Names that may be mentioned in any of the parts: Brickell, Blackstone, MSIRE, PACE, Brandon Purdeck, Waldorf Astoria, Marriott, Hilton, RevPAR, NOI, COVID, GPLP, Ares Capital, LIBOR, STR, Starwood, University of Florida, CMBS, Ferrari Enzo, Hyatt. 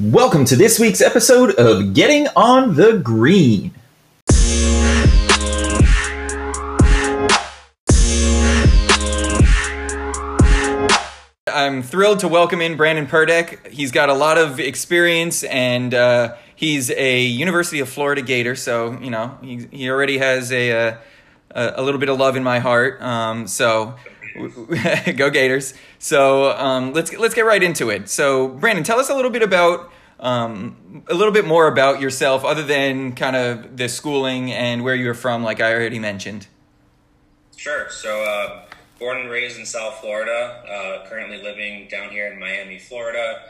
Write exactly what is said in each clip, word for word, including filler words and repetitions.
Welcome to this week's episode of Getting on the Green. I'm thrilled to welcome in Brandon Purdeck. He's got a lot of experience, and uh, he's a University of Florida Gator, so you know he, he already has a, a a little bit of love in my heart. Um, so. Go Gators. So um, let's let's get right into it. So Brandon, tell us a little bit about um, a little bit more about yourself, other than kind of the schooling and where you're from, like I already mentioned. Sure. So uh, born and raised in South Florida, uh, currently living down here in Miami, Florida,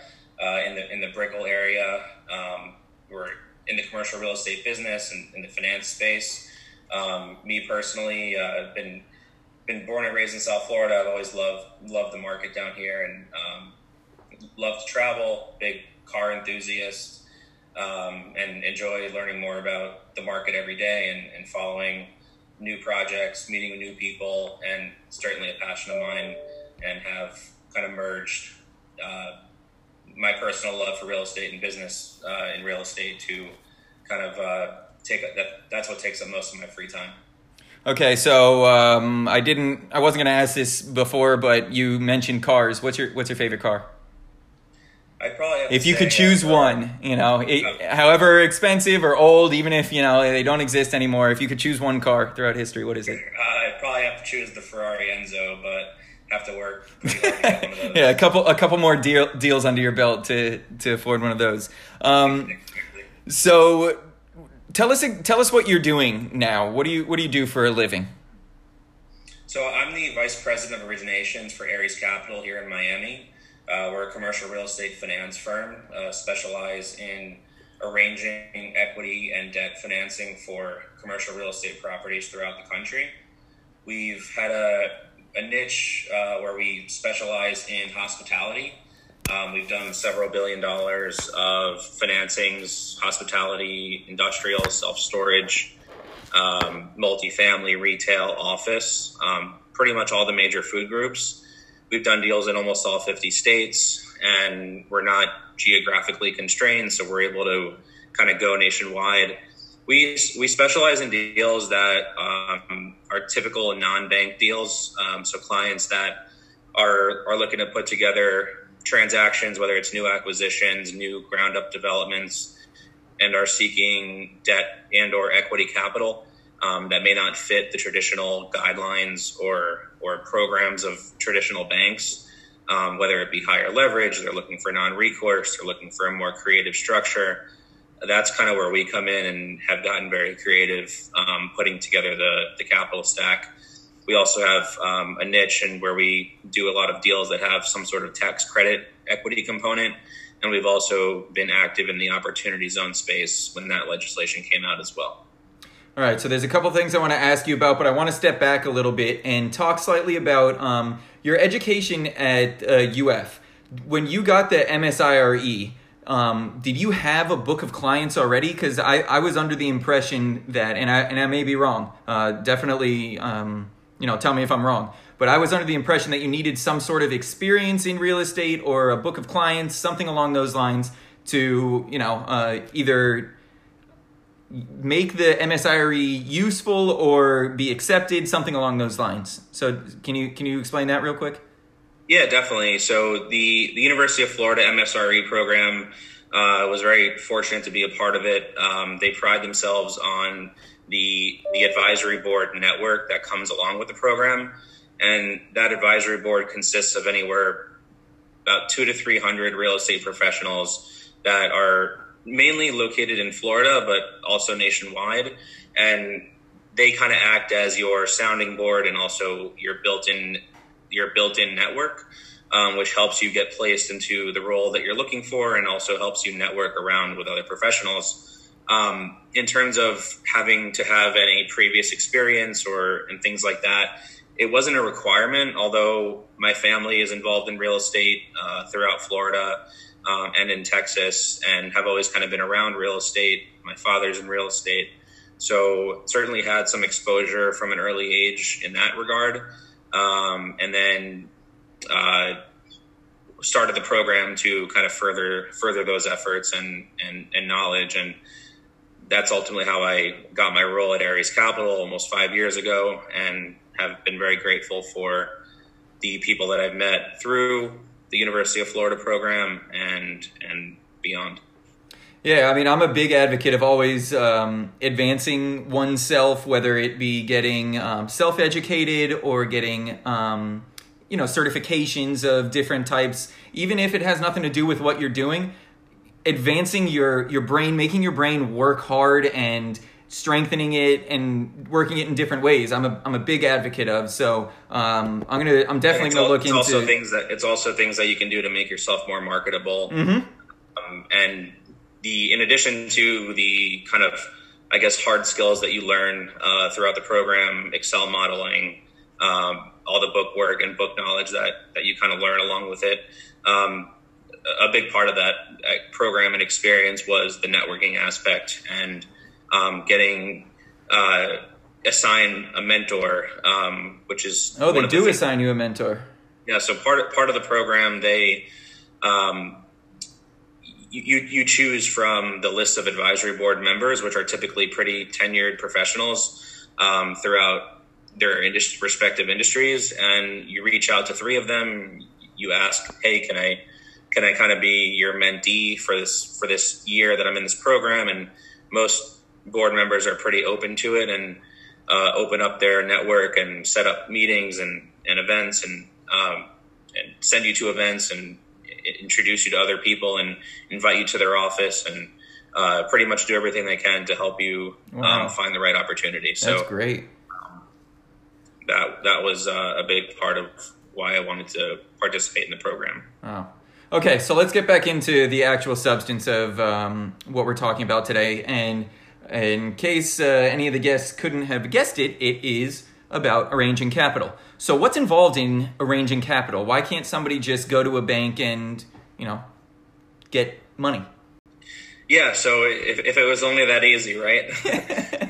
uh, in the in the Brickell area. Um, we're in the commercial real estate business and in the finance space. Um, me personally, uh, I've been. Been born and raised in South Florida. I've always loved loved the market down here, and um, love to travel. Big car enthusiast, um, and enjoy learning more about the market every day, and, and following new projects, meeting with new people, and certainly a passion of mine. And have kind of merged uh, my personal love for real estate and business uh, in real estate to kind of uh, take a, that. That's what takes up most of my free time. Okay, so um, I didn't. I wasn't going to ask this before, but you mentioned cars. What's your What's your favorite car? I'd probably have if to you say could choose uh, one, you know, it, uh, however expensive or old, even if you know they don't exist anymore. If you could choose one car throughout history, what is it? Uh, I'd probably have to choose the Ferrari Enzo, but have to work pretty hard to get one of those. Yeah, a couple a couple more deal, deals under your belt to to afford one of those. Um, so. Tell us, tell us what you're doing now. What do you, what do you do for a living? So I'm the vice president of originations for Ares Capital here in Miami. Uh, we're a commercial real estate finance firm, uh, specialized in arranging equity and debt financing for commercial real estate properties throughout the country. We've had a, a niche uh, where we specialize in hospitality. Um, we've done several billion dollars of financings, hospitality, industrial, self-storage, um, multifamily, retail, office, um, pretty much all the major food groups. We've done deals in almost all fifty states, and we're not geographically constrained, so we're able to kind of go nationwide. We we specialize in deals that um, are typical non-bank deals, um, so clients that are are looking to put together transactions, whether it's new acquisitions, new ground up developments, and are seeking debt and or equity capital um, that may not fit the traditional guidelines or or programs of traditional banks, um, whether it be higher leverage, they're looking for non-recourse, they're looking for a more creative structure. That's kind of where we come in and have gotten very creative um, putting together the, the capital stack. We also have um, a niche in where we do a lot of deals that have some sort of tax credit equity component. And we've also been active in the opportunity zone space when that legislation came out as well. All right, so there's a couple things I want to ask you about, but I want to step back a little bit and talk slightly about um, your education at uh, U F. When you got the M S I R E, Um, did you have a book of clients already? Because I, I was under the impression that, and I, and I may be wrong, uh, definitely... Um, You know, tell me if I'm wrong, but I was under the impression that you needed some sort of experience in real estate or a book of clients, something along those lines to, you know, uh, either make the M S I R E useful or be accepted, something along those lines. So can you can you explain that real quick? Yeah, definitely. So the, the University of Florida M S I R E program, I uh, was very fortunate to be a part of it. Um, they pride themselves on the the advisory board network that comes along with the program, and that advisory board consists of anywhere about two to three hundred real estate professionals that are mainly located in Florida but also nationwide, and they kind of act as your sounding board and also your built-in your built-in network, um, which helps you get placed into the role that you're looking for and also helps you network around with other professionals. Um, in terms of having to have any previous experience or and things like that, it wasn't a requirement, although my family is involved in real estate uh, throughout Florida uh, and in Texas, and have always kind of been around real estate. My father's in real estate, so certainly had some exposure from an early age in that regard. Um, and then uh, started the program to kind of further further those efforts and, and, and knowledge. And that's ultimately how I got my role at Ares Capital almost five years ago, and have been very grateful for the people that I've met through the University of Florida program and and beyond. Yeah, I mean, I'm a big advocate of always um, advancing oneself, whether it be getting um, self-educated or getting, um, you know, certifications of different types, even if it has nothing to do with what you're doing. Advancing your, your brain, making your brain work hard and strengthening it and working it in different ways. I'm a I'm a big advocate of. So um, I'm gonna I'm definitely gonna al- look it's into. It's also things that it's also things that you can do to make yourself more marketable. Mm-hmm. Um, and the in addition to the kind of I guess hard skills that you learn uh, throughout the program, Excel modeling, um, all the book work and book knowledge that that you kind of learn along with it. Um, a big part of that program and experience was the networking aspect, and um, getting uh, assigned a mentor, um, which is oh, they do assign you a mentor. Yeah, so part of, part of the program, they um, you you choose from the list of advisory board members, which are typically pretty tenured professionals um, throughout their industry, respective industries, and you reach out to three of them. You ask, "Hey, can I?" Can I kind of be your mentee for this for this year that I'm in this program?" And most board members are pretty open to it, and uh, open up their network and set up meetings and, and events, and um, and send you to events and introduce you to other people and invite you to their office, and uh, pretty much do everything they can to help you wow. um, find the right opportunity. So that's great. Um, that that was uh, a big part of why I wanted to participate in the program. Wow. Okay, so let's get back into the actual substance of um, what we're talking about today. And in case uh, any of the guests couldn't have guessed it, it is about arranging capital. So what's involved in arranging capital? Why can't somebody just go to a bank and, you know, get money? Yeah, so if, if it was only that easy, right?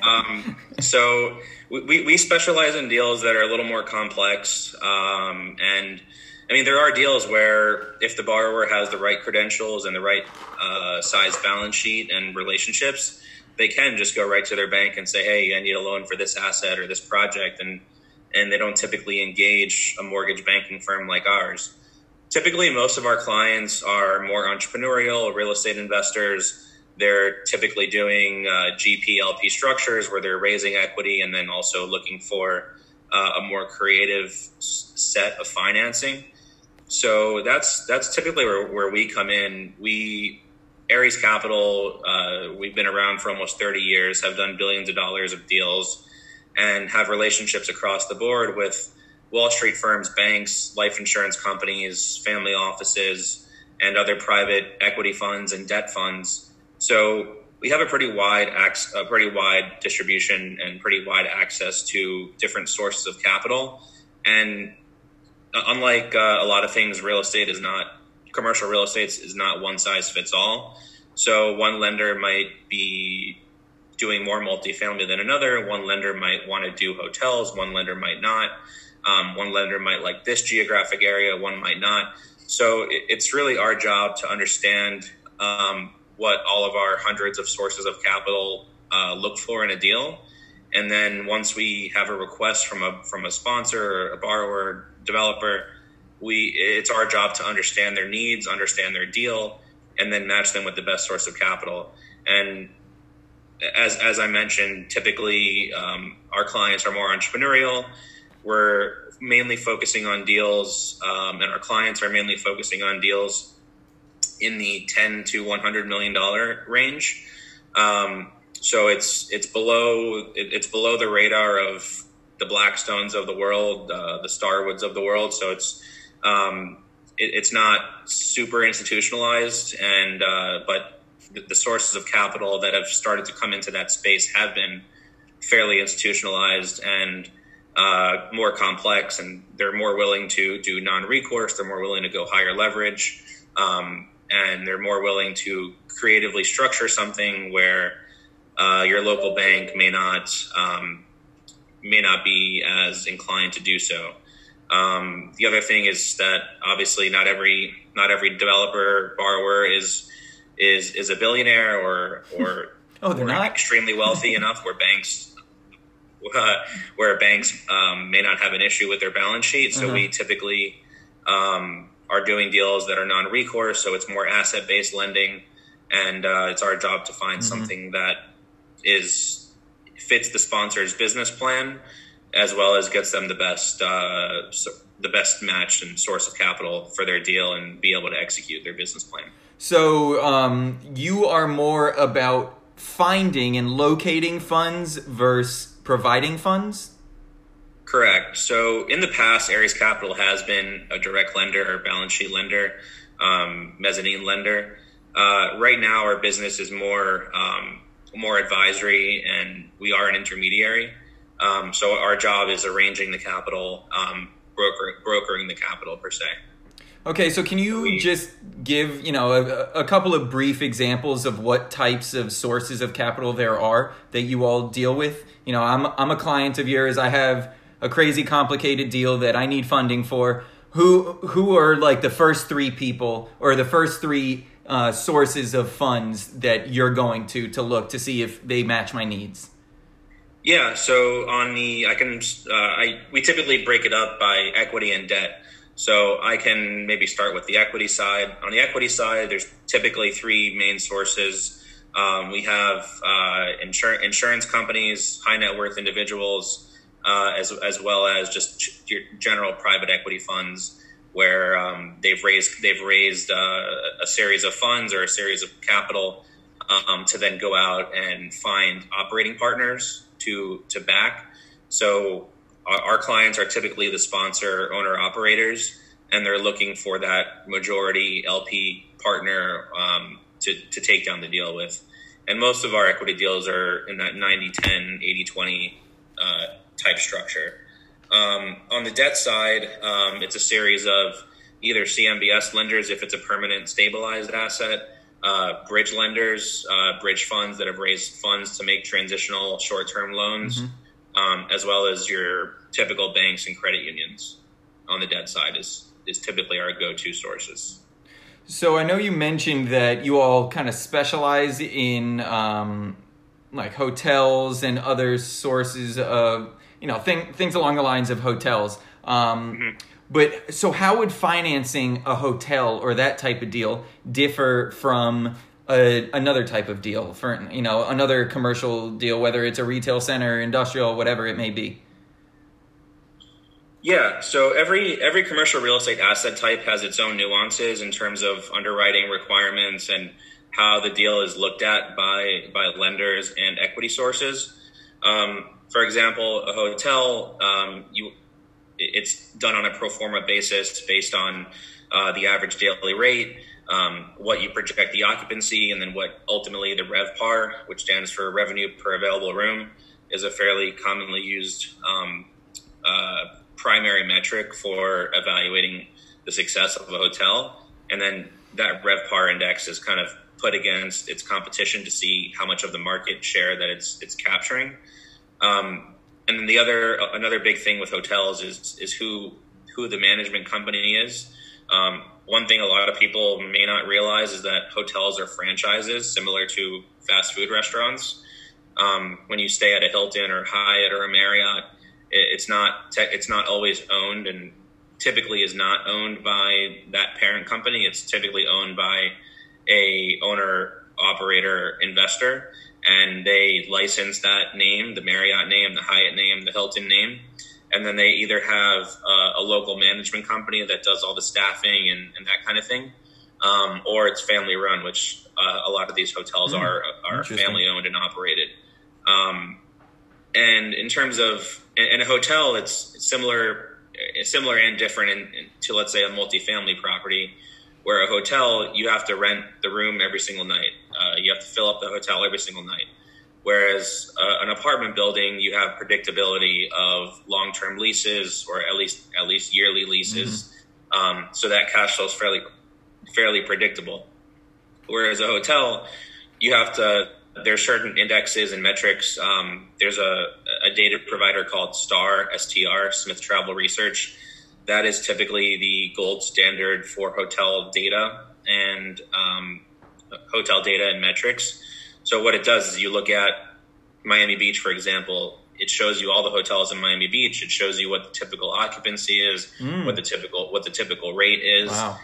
um, so we, we specialize in deals that are a little more complex, um, and I mean, there are deals where if the borrower has the right credentials and the right uh, size balance sheet and relationships, they can just go right to their bank and say, "Hey, I need a loan for this asset or this project," and and they don't typically engage a mortgage banking firm like ours. Typically, most of our clients are more entrepreneurial, real estate investors. They're typically doing uh, G P L P structures where they're raising equity and then also looking for uh, a more creative set of financing. So that's that's typically where, where we come in. We, Ares Capital, uh, we've been around for almost thirty years, have done billions of dollars of deals, and have relationships across the board with Wall Street firms, banks, life insurance companies, family offices, and other private equity funds and debt funds. So we have a pretty wide ac- a pretty wide distribution and pretty wide access to different sources of capital. And unlike uh, a lot of things, real estate is not, commercial real estate is not one size fits all. So one lender might be doing more multifamily than another. One lender might want to do hotels. One lender might not. Um, one lender might like this geographic area. One might not. So it, it's really our job to understand um, what all of our hundreds of sources of capital uh, look for in a deal. And then once we have a request from a from a sponsor, or a borrower, developer, we it's our job to understand their needs, understand their deal, and then match them with the best source of capital. And as as I mentioned, typically um, our clients are more entrepreneurial. We're mainly focusing on deals, um, and our clients are mainly focusing on deals in the ten to one hundred million dollars range. Um, So it's it's below it's below the radar of the Blackstones of the world, uh, the Starwoods of the world. So it's um, it, it's not super institutionalized, and uh, but the, the sources of capital that have started to come into that space have been fairly institutionalized and uh, more complex, and they're more willing to do non-recourse. They're more willing to go higher leverage, um, and they're more willing to creatively structure something where Uh, your local bank may not um, may not be as inclined to do so. Um, the other thing is that obviously not every not every developer borrower is is is a billionaire or or oh, they're or not extremely wealthy enough where banks uh, where banks um, may not have an issue with their balance sheet. So uh-huh. we typically um, are doing deals that are non-recourse, so it's more asset-based lending, and uh, it's our job to find mm-hmm. something that is fits the sponsor's business plan, as well as gets them the best uh, so the best match and source of capital for their deal and be able to execute their business plan. So um, you are more about finding and locating funds versus providing funds? Correct. So in the past, Ares Capital has been a direct lender or balance sheet lender, um, mezzanine lender. Uh, right now, our business is more um, more advisory, and we are an intermediary. Um, so our job is arranging the capital, um, broker, brokering the capital per se. Okay, so can you we, just give, you know, a, a couple of brief examples of what types of sources of capital there are that you all deal with? You know, I'm I'm a client of yours. I have a crazy complicated deal that I need funding for. Who who are like the first three people or the first three uh, sources of funds that you're going to to look to see if they match my needs? Yeah, so on the I can uh, I we typically break it up by equity and debt. So I can maybe start with the equity side. On the equity side, there's typically three main sources. Um, we have uh, insur- insurance companies, high net worth individuals, uh, as as well as just ch- your general private equity funds, where um, they've raised they've raised uh, a series of funds or a series of capital um, to then go out and find operating partners to to back. So our, our clients are typically the sponsor owner operators, and they're looking for that majority L P partner um, to, to take down the deal with. And most of our equity deals are in that ninety ten, eighty twenty uh, type structure. Um, on the debt side, um, it's a series of either C M B S lenders, if it's a permanent stabilized asset, Uh, bridge lenders, uh, bridge funds that have raised funds to make transitional short-term loans, mm-hmm. um, as well as your typical banks and credit unions on the debt side is, is typically our go-to sources. So I know you mentioned that you all kind of specialize in um, like hotels and other sources of, you know, thing, things along the lines of hotels. Um, mm-hmm. But so how would financing a hotel or that type of deal differ from a, another type of deal for, you know, another commercial deal, whether it's a retail center, industrial, whatever it may be? Yeah. So every every commercial real estate asset type has its own nuances in terms of underwriting requirements and how the deal is looked at by, by lenders and equity sources. Um, for example, a hotel, um, you it's done on a pro forma basis based on uh, the average daily rate, um, what you project the occupancy, and then what ultimately the RevPAR, which stands for revenue per available room, is a fairly commonly used um, uh, primary metric for evaluating the success of a hotel. And then that RevPAR index is kind of put against its competition to see how much of the market share that it's it's capturing. Um, And then the other, another big thing with hotels is is who who the management company is. Um, one thing a lot of people may not realize is that hotels are franchises, similar to fast food restaurants. Um, when you stay at a Hilton or Hyatt or a Marriott, it, it's not te- it's not always owned, and typically is not owned by that parent company. It's typically owned by a owner, operator, investor. And they license that name, the Marriott name, the Hyatt name, the Hilton name. And then they either have uh, a local management company that does all the staffing and, and that kind of thing. Um, or it's family run, which uh, a lot of these hotels mm, are, are family owned and operated. Um, and in terms of in a hotel, it's similar, similar and different in, in, to, let's say, a multifamily property. Where a hotel, you have to rent the room every single night. Uh, you have to fill up the hotel every single night. Whereas uh, an apartment building, you have predictability of long-term leases or at least at least yearly leases. Mm-hmm. Um, so that cash flow is fairly fairly predictable. Whereas a hotel, you have to there's certain indexes and metrics. Um, there's a, a data provider called S T R, S T R, Smith Travel Research. that is typically the gold standard for hotel data and um, hotel data and metrics. So what it does is you look at Miami Beach, for example. It shows you all the hotels in Miami Beach. It shows you what the typical occupancy is, mm. what the typical what the typical rate is. Wow.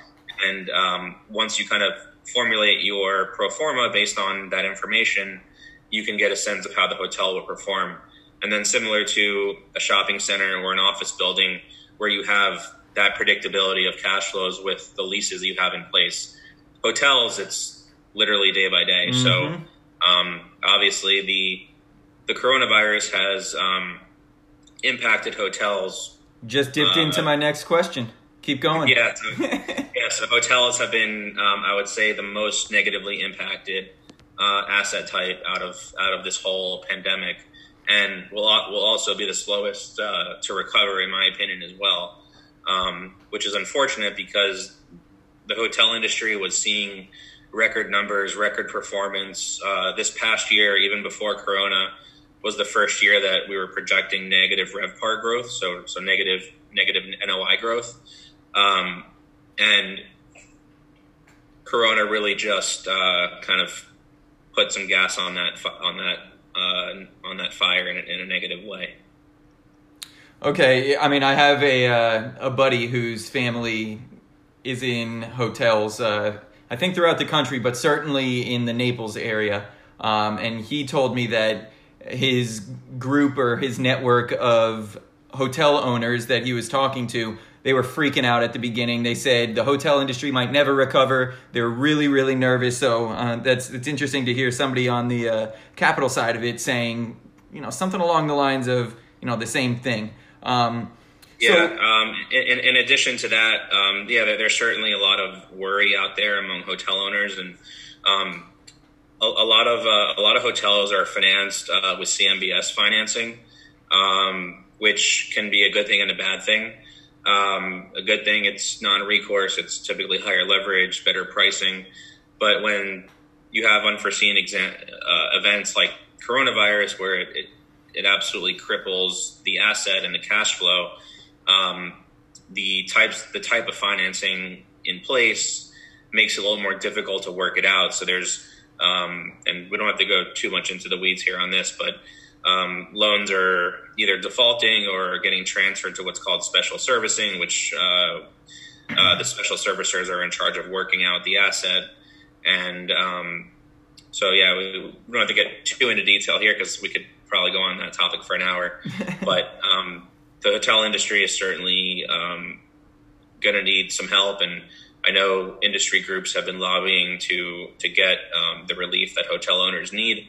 And um, once you kind of formulate your pro forma based on that information, you can get a sense of how the hotel will perform. And then similar to a shopping center or an office building, where you have that predictability of cash flows with the leases that you have in place. Hotels, it's literally day by day. Mm-hmm. So um, obviously the the coronavirus has um, impacted hotels. Just dipped uh, into my next question. Keep going. Yeah. So, yeah, so hotels have been, um, I would say, the most negatively impacted uh, asset type out of out of this whole pandemic, and will will also be the slowest uh, to recover, in my opinion, as well, um, which is unfortunate because the hotel industry was seeing record numbers, record performance. Uh, this past year, even before Corona, was the first year that we were projecting negative RevPAR growth, so so negative negative N O I growth. Um, and Corona really just uh, kind of put some gas on that on that uh, on that fire in a, in a negative way. Okay, I mean, I have a uh, a buddy whose family is in hotels. Uh, I think throughout the country, but certainly in the Naples area. Um, and he told me that his group or his network of hotel owners that he was talking to, they were freaking out at the beginning. They said the hotel industry might never recover. They're really, really nervous. So uh, that's it's interesting to hear somebody on the uh, capital side of it saying, you know, something along the lines of, you know, the same thing. Um, yeah. So, um, in, in addition to that, um, yeah, there, there's certainly a lot of worry out there among hotel owners, and um, a, a lot of uh, a lot of hotels are financed uh, with C M B S financing, um, which can be a good thing and a bad thing. Um, a good thing, it's non-recourse. It's typically higher leverage, better pricing. But when you have unforeseen exam- uh, events like coronavirus, where it, it, it absolutely cripples the asset and the cash flow, um, the types, the type of financing in place makes it a little more difficult to work it out. So there's, um, and we don't have to go too much into the weeds here on this, but Um, loans are either defaulting or getting transferred to what's called special servicing, which uh, uh, the special servicers are in charge of working out the asset. And um, so, yeah, we, we don't have to get too into detail here because we could probably go on that topic for an hour. But um, the hotel industry is certainly um, going to need some help. And I know industry groups have been lobbying to, to get um, the relief that hotel owners need,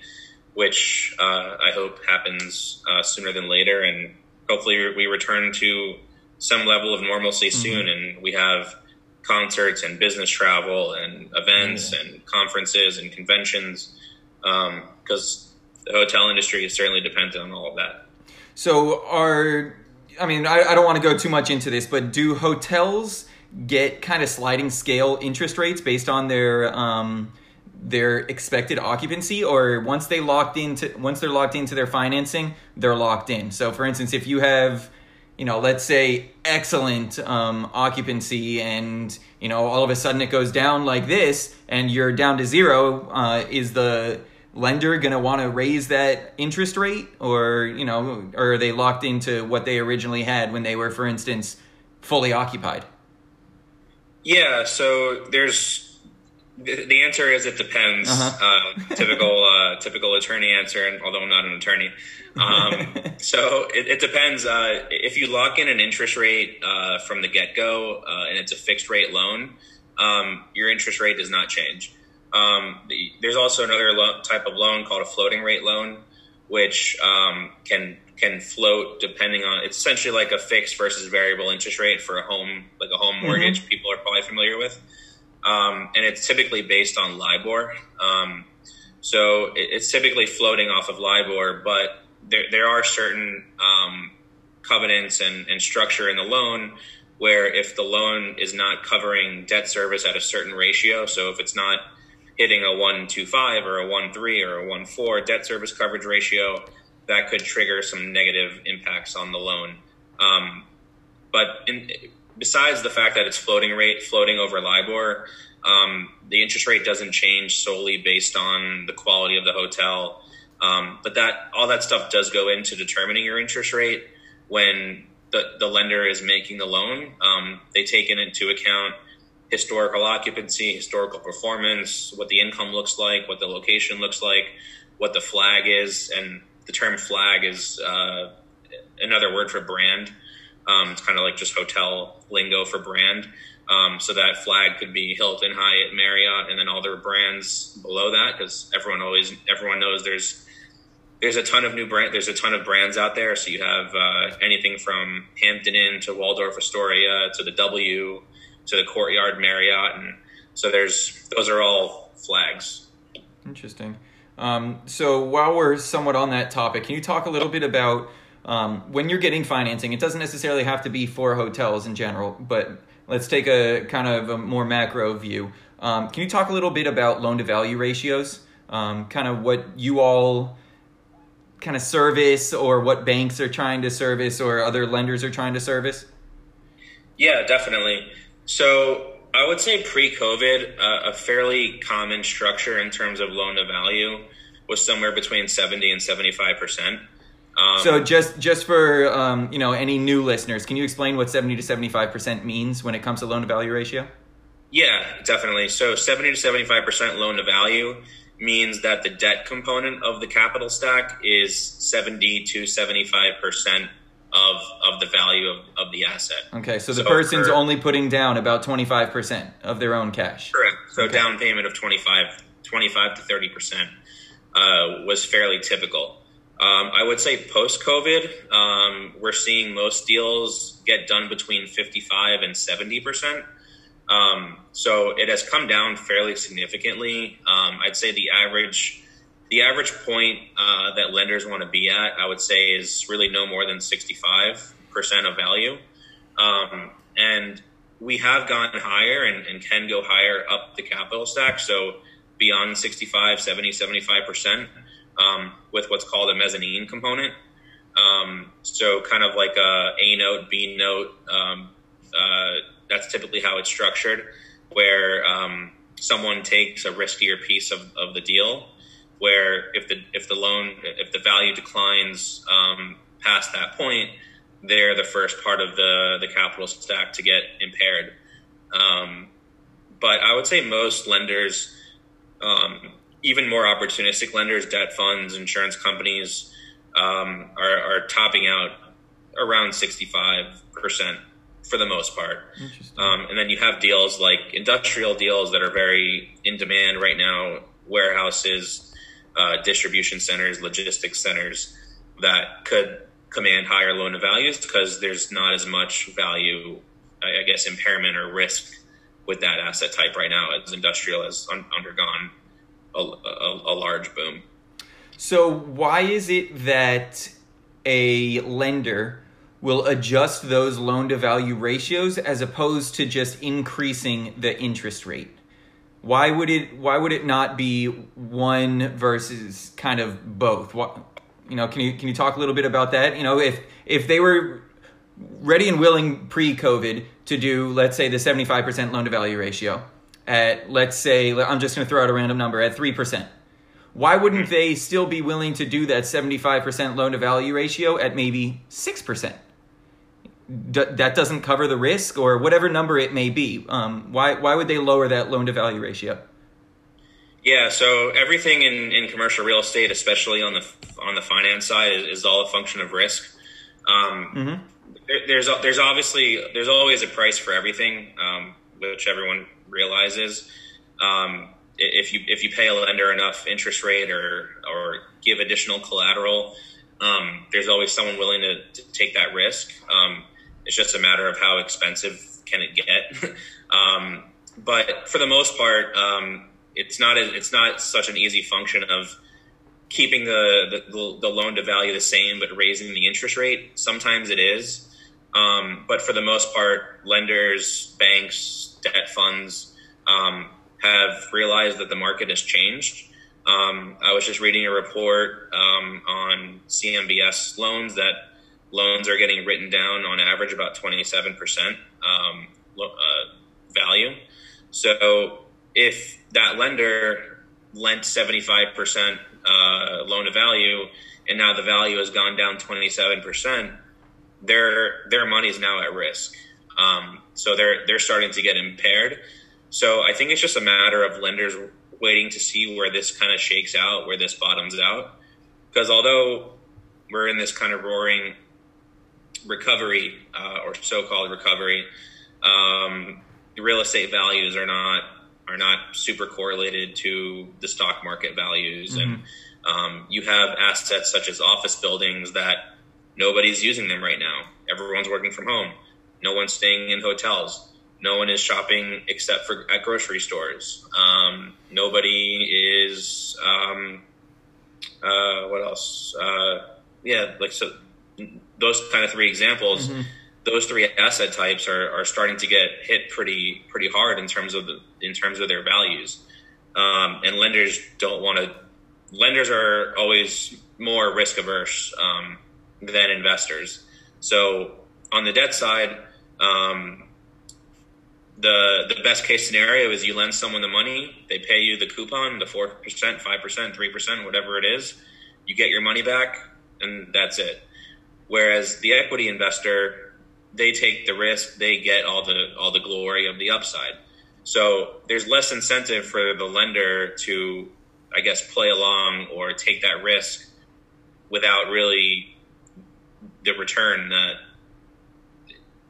which uh, I hope happens uh, sooner than later. And hopefully we return to some level of normalcy mm-hmm. soon. And we have concerts and business travel and events mm-hmm. and conferences and conventions, because um, the hotel industry is certainly dependent on all of that. So are, I mean, I, I don't want to go too much into this, but do hotels get kind of sliding scale interest rates based on their um their expected occupancy, or once they locked into once they're locked into their financing, they're locked in? So for instance, if you have, you know, let's say excellent um, occupancy, and you know all of a sudden it goes down like this and you're down to zero, uh, is the lender going to want to raise that interest rate, or you know, or are they locked into what they originally had when they were, for instance, fully occupied? Yeah, so there's the answer is it depends. Uh-huh. uh, typical, uh, typical attorney answer. And although I'm not an attorney, um, so it, it depends. Uh, if you lock in an interest rate uh, from the get-go, uh, and it's a fixed rate loan, um, your interest rate does not change. Um, the, there's also another lo- type of loan called a floating rate loan, which um, can can float depending on. It's essentially like a fixed versus variable interest rate for a home, like a home mortgage. Mm-hmm. People are probably familiar with. Um, and it's typically based on LIBOR. Um, so it, it's typically floating off of LIBOR, but there, there are certain um, covenants and, and structure in the loan where if the loan is not covering debt service at a certain ratio, so if it's not hitting a one point two five or a one point three or a one point four debt service coverage ratio, that could trigger some negative impacts on the loan. Um, but in besides the fact that it's floating rate, floating over LIBOR, um, the interest rate doesn't change solely based on the quality of the hotel. Um, but that all that stuff does go into determining your interest rate when the, the lender is making the loan. Um, they take it into account historical occupancy, historical performance, what the income looks like, what the location looks like, what the flag is. And the term flag is uh, another word for brand. Um, it's kind of like just hotel lingo for brand. Um, so that flag could be Hilton, Hyatt, Marriott, and then all their brands below that, because everyone always everyone knows there's there's a ton of new brand there's a ton of brands out there. So you have uh, anything from Hampton Inn to Waldorf Astoria to the W to the Courtyard Marriott, and so there's those are all flags. Interesting. Um, so while we're somewhat on that topic, can you talk a little bit about um, when you're getting financing? It doesn't necessarily have to be for hotels in general, but let's take a kind of a more macro view. Um, can you talk a little bit about loan-to-value ratios, um, kind of what you all kind of service or what banks are trying to service or other lenders are trying to service? Yeah, definitely. So I would say pre-COVID, uh, a fairly common structure in terms of loan-to-value was somewhere between seventy and seventy-five percent. Um, so just just for um, you know, any new listeners, can you explain what seventy to seventy-five percent means when it comes to loan to value ratio? Yeah, definitely. So seventy to seventy-five percent loan to value means that the debt component of the capital stack is seventy to seventy-five percent of of the value of, of the asset. Okay, so the so person's for, only putting down about twenty-five percent of their own cash. Correct. So okay. Down payment of twenty-five to thirty percent uh, was fairly typical. Um, I would say post-COVID, um, we're seeing most deals get done between fifty-five and seventy percent. Um, so it has come down fairly significantly. Um, I'd say the average the average point uh, that lenders want to be at, I would say, is really no more than sixty-five percent of value. Um, and we have gone higher and, and can go higher up the capital stack, so beyond sixty-five, seventy, seventy-five percent. Um, with what's called a mezzanine component. Um, so kind of like a A note, B note, um, uh, that's typically how it's structured, where um, someone takes a riskier piece of, of the deal, where if the if the loan, if the value declines um, past that point, they're the first part of the, the capital stack to get impaired. Um, but I would say most lenders, um, even more opportunistic lenders, debt funds, insurance companies, um, are, are topping out around sixty-five percent for the most part. Um, and then you have deals like industrial deals that are very in demand right now, warehouses, uh, distribution centers, logistics centers that could command higher loan to values because there's not as much value, I guess, impairment or risk with that asset type right now as industrial has un- undergone A, a, a large boom. So why is it that a lender will adjust those loan to value ratios as opposed to just increasing the interest rate? Why would it why would it not be one versus kind of both? What, you know, can you can you talk a little bit about that? You know, if if they were ready and willing pre-COVID to do, let's say, the seventy-five percent loan to value ratio at, let's say, I'm just going to throw out a random number, at three percent. Why wouldn't they still be willing to do that seventy-five percent loan-to-value ratio at maybe six percent? D- that doesn't cover the risk or whatever number it may be. Um, why why would they lower that loan-to-value ratio? Yeah, so everything in, in commercial real estate, especially on the on the finance side, is, is all a function of risk. Um, mm-hmm. there, there's there's obviously there's always a price for everything, um, which everyone realizes. Um, if you if you pay a lender enough interest rate or or give additional collateral, um, there's always someone willing to, to take that risk. Um, it's just a matter of how expensive can it get. um, but for the most part, um, it's not a, it's not such an easy function of keeping the the, the loan to value the same but raising the interest rate. Sometimes it is. Um, but for the most part, lenders, banks, debt funds um, have realized that the market has changed. Um, I was just reading a report um, on C M B S loans that Loans are getting written down on average about twenty-seven percent um, uh, value. So if that lender lent seventy-five percent uh, loan to value, and now the value has gone down twenty-seven percent, their their money is now at risk. Um, so they're they're starting to get impaired. So I think it's just a matter of lenders waiting to see where this kind of shakes out, where this bottoms out. Because although we're in this kind of roaring recovery uh, or so-called recovery, um, the real estate values are not are not super correlated to the stock market values. Mm-hmm. And um, you have assets such as office buildings that nobody's using them right now. Everyone's working from home. No one's staying in hotels. No one is shopping except for at grocery stores. Um, nobody is, um, uh, what else? Uh, yeah, like so those kind of three examples, mm-hmm. those three asset types are, are starting to get hit pretty, pretty hard in terms of the, in terms of their values. Um, and lenders don't want to, lenders are always more risk averse, um, than investors. So on the debt side, um, The the best case scenario is you lend someone the money, they pay you the coupon, the four percent, five percent, three percent, whatever it is, you get your money back, and that's it. Whereas the equity investor, they take the risk, they get all the all the glory of the upside. So there's less incentive for the lender to, I guess, play along or take that risk without really the return, that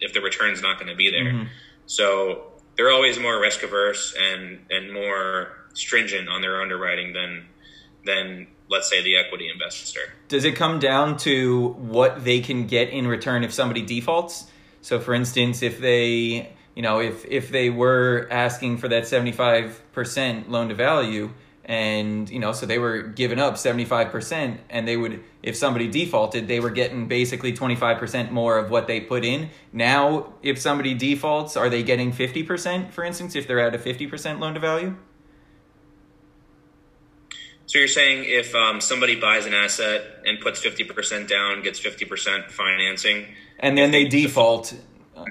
if the return's not going to be there. Mm-hmm. So they're always more risk averse and, and more stringent on their underwriting than, than let's say the equity investor. Does it come down to what they can get in return if somebody defaults? So for instance, if they, you know, if, if they were asking for that seventy-five percent loan to value and, you know, so they were giving up seventy-five percent, and they would, if somebody defaulted, they were getting basically twenty-five percent more of what they put in. Now, if somebody defaults, are they getting fifty percent, for instance, if they're at a fifty percent loan to value? So you're saying if um, somebody buys an asset and puts fifty percent down, gets fifty percent financing, and then they default.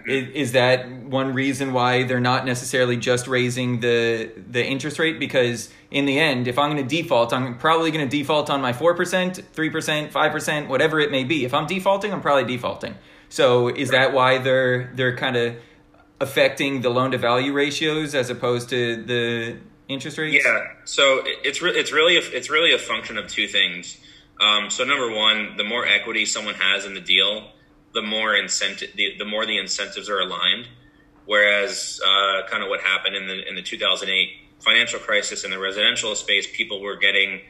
Def- Is that one reason why they're not necessarily just raising the the interest rate? Because in the end, if I'm going to default, I'm probably going to default on my four percent, three percent, five percent, whatever it may be. If I'm defaulting, I'm probably defaulting. So is that why they're they're kind of affecting the loan to value ratios as opposed to the interest rates? Yeah. So it's re- it's really a, it's really a function of two things. Um, so number one, the more equity someone has in the deal, the more incentive, the, the more the incentives are aligned. Whereas uh, kind of what happened in the in the two thousand eight financial crisis in the residential space, people were getting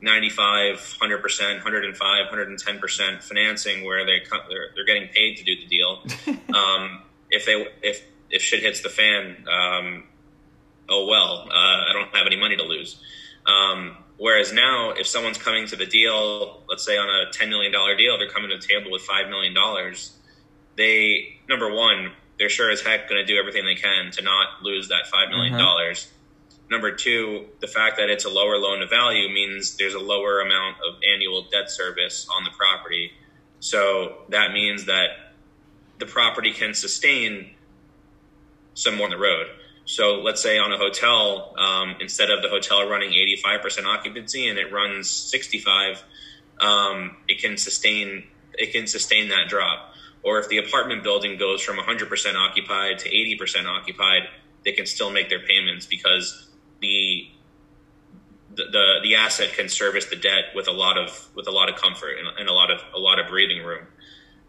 ninety-five, one hundred percent, one hundred five, one hundred ten percent financing, where they they're, they're getting paid to do the deal. Um, if they if if shit hits the fan, um, oh well, uh, I don't have any money to lose. Um, Whereas now, if someone's coming to the deal, let's say on a ten million dollars deal, they're coming to the table with five million dollars. They, number one, they're sure as heck going to do everything they can to not lose that five million dollars. Mm-hmm. Number two, the fact that it's a lower loan to value means there's a lower amount of annual debt service on the property. So that means that the property can sustain some more on the road. So let's say on a hotel, um, instead of the hotel running eighty-five percent occupancy and it runs sixty-five, um, it can sustain it can sustain that drop. Or if the apartment building goes from one hundred percent occupied to eighty percent occupied, they can still make their payments because the the the, the asset can service the debt with a lot of with a lot of comfort and, and a lot of a lot of breathing room.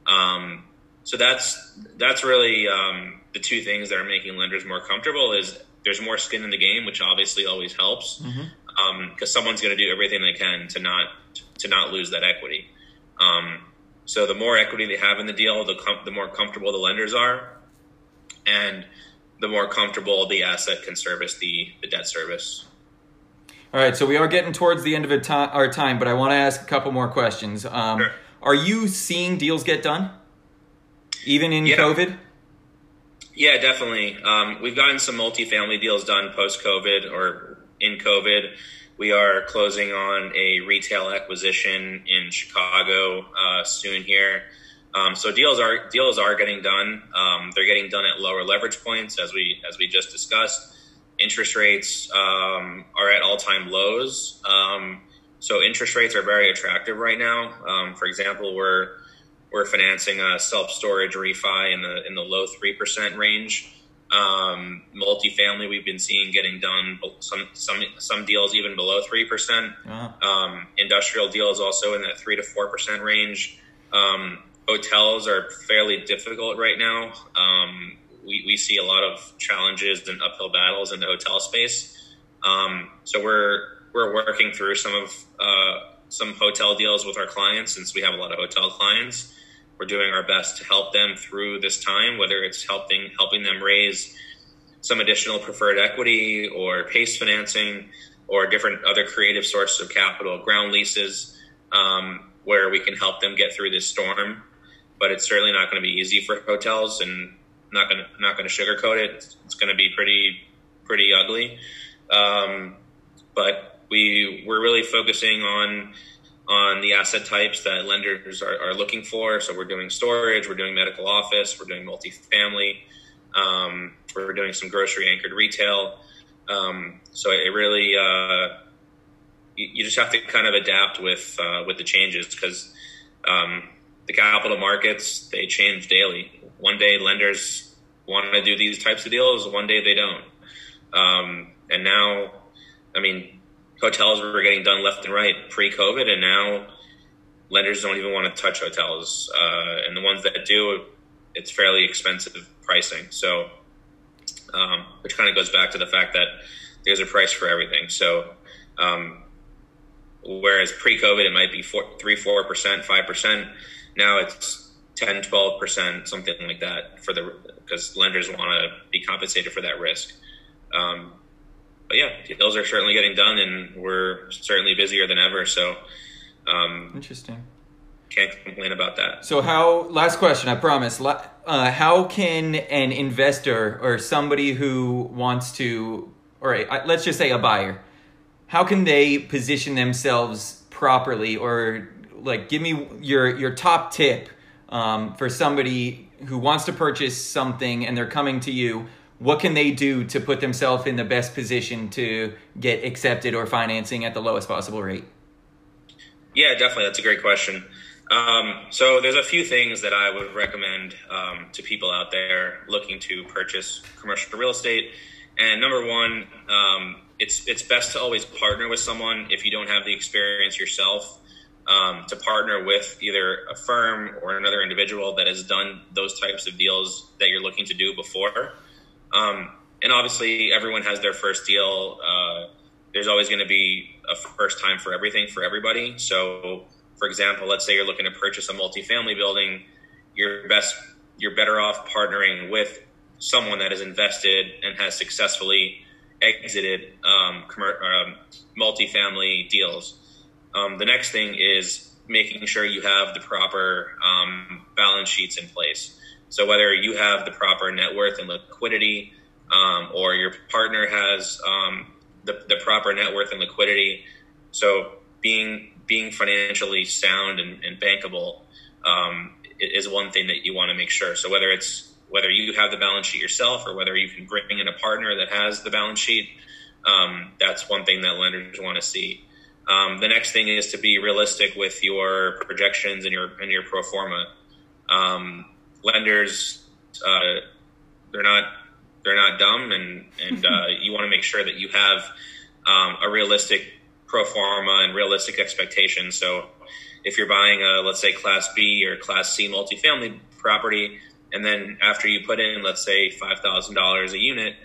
Um, so that's that's really. Um, The two things that are making lenders more comfortable is there's more skin in the game, which obviously always helps, because mm-hmm. um, someone's going to do everything they can to not to not lose that equity. Um, so the more equity they have in the deal, the, com- the more comfortable the lenders are, and the more comfortable the asset can service the, the debt service. All right, so we are getting towards the end of to- our time, but I want to ask a couple more questions. Um, sure. Are you seeing deals get done, even in yeah. COVID? Yeah, definitely. Um, we've gotten some multifamily deals done post-COVID or in COVID. We are closing on a retail acquisition in Chicago uh, soon here. Um, so deals are deals are getting done. Um, they're getting done at lower leverage points, as we as we just discussed. Interest rates um, are at all-time lows. Um, so interest rates are very attractive right now. Um, for example, we're we're financing a self-storage refi in the in the low three percent range. Um, multifamily, we've been seeing getting done some some some deals even below three percent. Wow. Um, industrial deals also in that three to four percent range. Um, Hotels are fairly difficult right now. Um, we, we see a lot of challenges and uphill battles in the hotel space. Um, so we're we're working through some of uh, some hotel deals with our clients, since we have a lot of hotel clients. We're doing our best to help them through this time, whether it's helping helping them raise some additional preferred equity or PACE financing or different other creative sources of capital, ground leases, um, where we can help them get through this storm. But it's certainly not going to be easy for hotels, and not going to not going to sugarcoat it. It's, it's going to be pretty pretty ugly. Um, but we we're really focusing on on the asset types that lenders are, are looking for. So we're doing storage, we're doing medical office, we're doing multifamily, um, we're doing some grocery anchored retail. Um, so it really uh, you, you just have to kind of adapt with uh, with the changes, because Um, the capital markets, they change daily. One day lenders want to do these types of deals, one day they don't. Um, and now, I mean, hotels were getting done left and right pre-COVID, and now lenders don't even want to touch hotels. Uh, and the ones that do, it's fairly expensive pricing. So, um, which kind of goes back to the fact that there's a price for everything. So, um, whereas pre-COVID it might be four, three, four percent, five percent. Now it's ten, twelve percent, something like that, for the because lenders want to be compensated for that risk. Um, but yeah, deals are certainly getting done, and we're certainly busier than ever. So um, interesting. Can't complain about that. So how? Last question, I promise. Uh, how can an investor or somebody who wants to, or a, let's just say a buyer, how can they position themselves properly? Or like, give me your, your top tip um, for somebody who wants to purchase something and they're coming to you. What can they do to put themselves in the best position to get accepted or financing at the lowest possible rate? Yeah, definitely. That's a great question. Um, so there's a few things that I would recommend um, to people out there looking to purchase commercial real estate. And number one, um, it's, it's best to always partner with someone if you don't have the experience yourself. Um, to partner with either a firm or another individual that has done those types of deals that you're looking to do before. Um, and obviously everyone has their first deal. Uh, there's always going to be a first time for everything for everybody. So for example, let's say you're looking to purchase a multifamily building. You're best, you're better off partnering with someone that has invested and has successfully exited um, commer- um, multifamily deals. Um, the next thing is making sure you have the proper um, balance sheets in place. So whether you have the proper net worth and liquidity, um, or your partner has um, the, the proper net worth and liquidity. So being being financially sound and, and bankable um, is one thing that you want to make sure. So whether it's whether you have the balance sheet yourself, or whether you can bring in a partner that has the balance sheet, um, that's one thing that lenders want to see. Um, the next thing is to be realistic with your projections and your and your pro forma. Um, lenders, uh, they're not they're not dumb, and and uh, you want to make sure that you have um, a realistic pro forma and realistic expectations. So, if you're buying a let's say Class B or Class C multifamily property, and then after you put in let's say five thousand dollars a unit,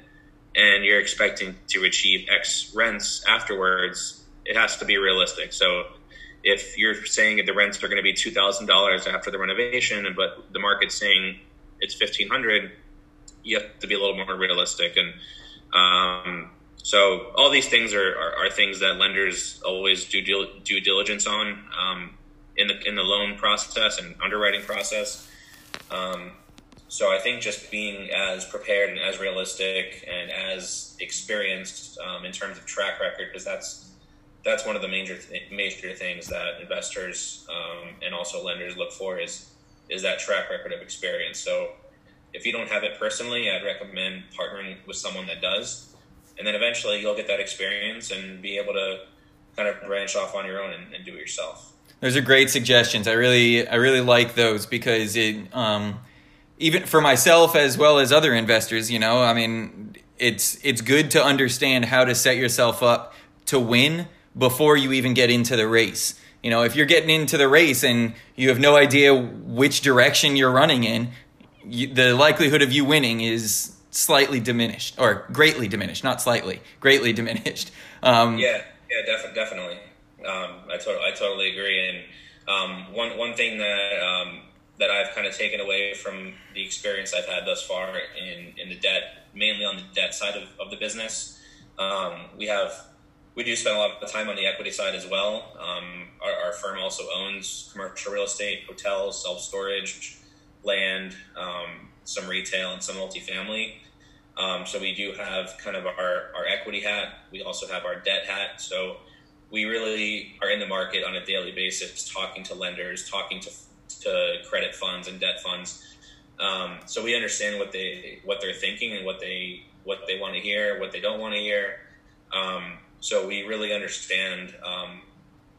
and you're expecting to achieve X rents afterwards, it has to be realistic. So if you're saying that the rents are going to be two thousand dollars after the renovation, but the market's saying it's fifteen hundred dollars, you have to be a little more realistic. And um, so all these things are, are, are things that lenders always do due, due diligence on um, in the in the loan process and underwriting process. Um, so I think just being as prepared and as realistic and as experienced um, in terms of track record, because that's, that's one of the major th- major things that investors um, and also lenders look for, is is that track record of experience. So if you don't have it personally, I'd recommend partnering with someone that does. And then eventually you'll get that experience and be able to kind of branch off on your own and, and do it yourself. Those are great suggestions. I really, I really like those because it, um, even for myself as well as other investors, you know, I mean, it's, it's good to understand how to set yourself up to win before you even get into the race. You know, if you're getting into the race and you have no idea which direction you're running in, you, the likelihood of you winning is slightly diminished, or greatly diminished, not slightly, greatly diminished. Um, yeah, yeah, def- definitely. Um, I, to- I totally agree. And um, one one thing that um, that I've kind of taken away from the experience I've had thus far in, in the debt, mainly on the debt side of, of the business, um, we have we do spend a lot of time on the equity side as well. Um, our, our firm also owns commercial real estate, hotels, self-storage, land, um, some retail, and some multifamily. Um, so we do have kind of our, our equity hat. We also have our debt hat. So we really are in the market on a daily basis, talking to lenders, talking to to credit funds and debt funds. Um, so we understand what they what they're thinking and what they what they want to hear, what they don't want to hear. Um, so we really understand um,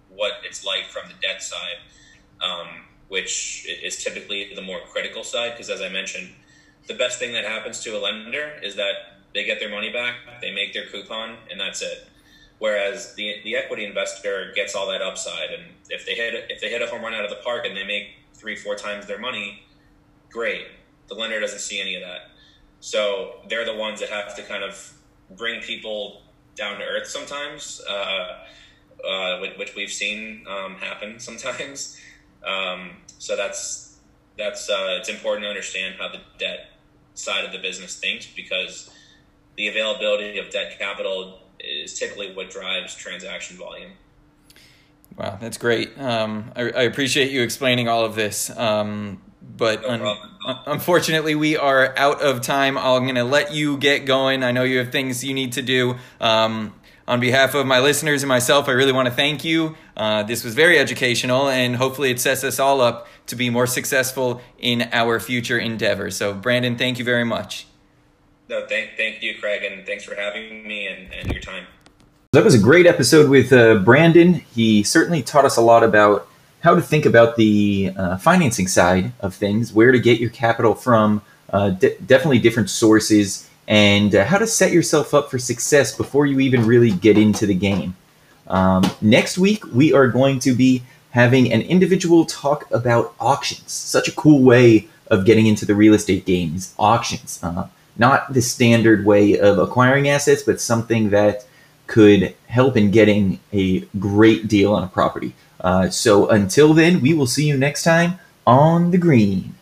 what it's like from the debt side, um, which is typically the more critical side, because as I mentioned, the best thing that happens to a lender is that they get their money back, they make their coupon, and that's it. Whereas the the equity investor gets all that upside, and if they hit if they hit a home run out of the park and they make three four times their money, great. The lender doesn't see any of that, so they're the ones that have to kind of bring people down to earth sometimes, uh, uh, which we've seen um, happen sometimes. Um, so that's that's uh, it's important to understand how the debt side of the business thinks, because the availability of debt capital is typically what drives transaction volume. Wow, that's great. Um, I, I appreciate you explaining all of this. Um, but no un- unfortunately, we are out of time. I'm going to let you get going. I know you have things you need to do. Um, on behalf of my listeners and myself, I really want to thank you. Uh, this was very educational, and hopefully it sets us all up to be more successful in our future endeavors. So, Brandon, thank you very much. No, thank, thank you, Craig, and thanks for having me and, and your time. That was a great episode with uh, Brandon. He certainly taught us a lot about how to think about the uh, financing side of things, where to get your capital from, uh, de- definitely different sources, and uh, how to set yourself up for success before you even really get into the game. Um, next week, we are going to be having an individual talk about auctions. Such a cool way of getting into the real estate game is auctions. Uh, Not the standard way of acquiring assets, but something that could help in getting a great deal on a property. Uh, so until then, we will see you next time on The Green.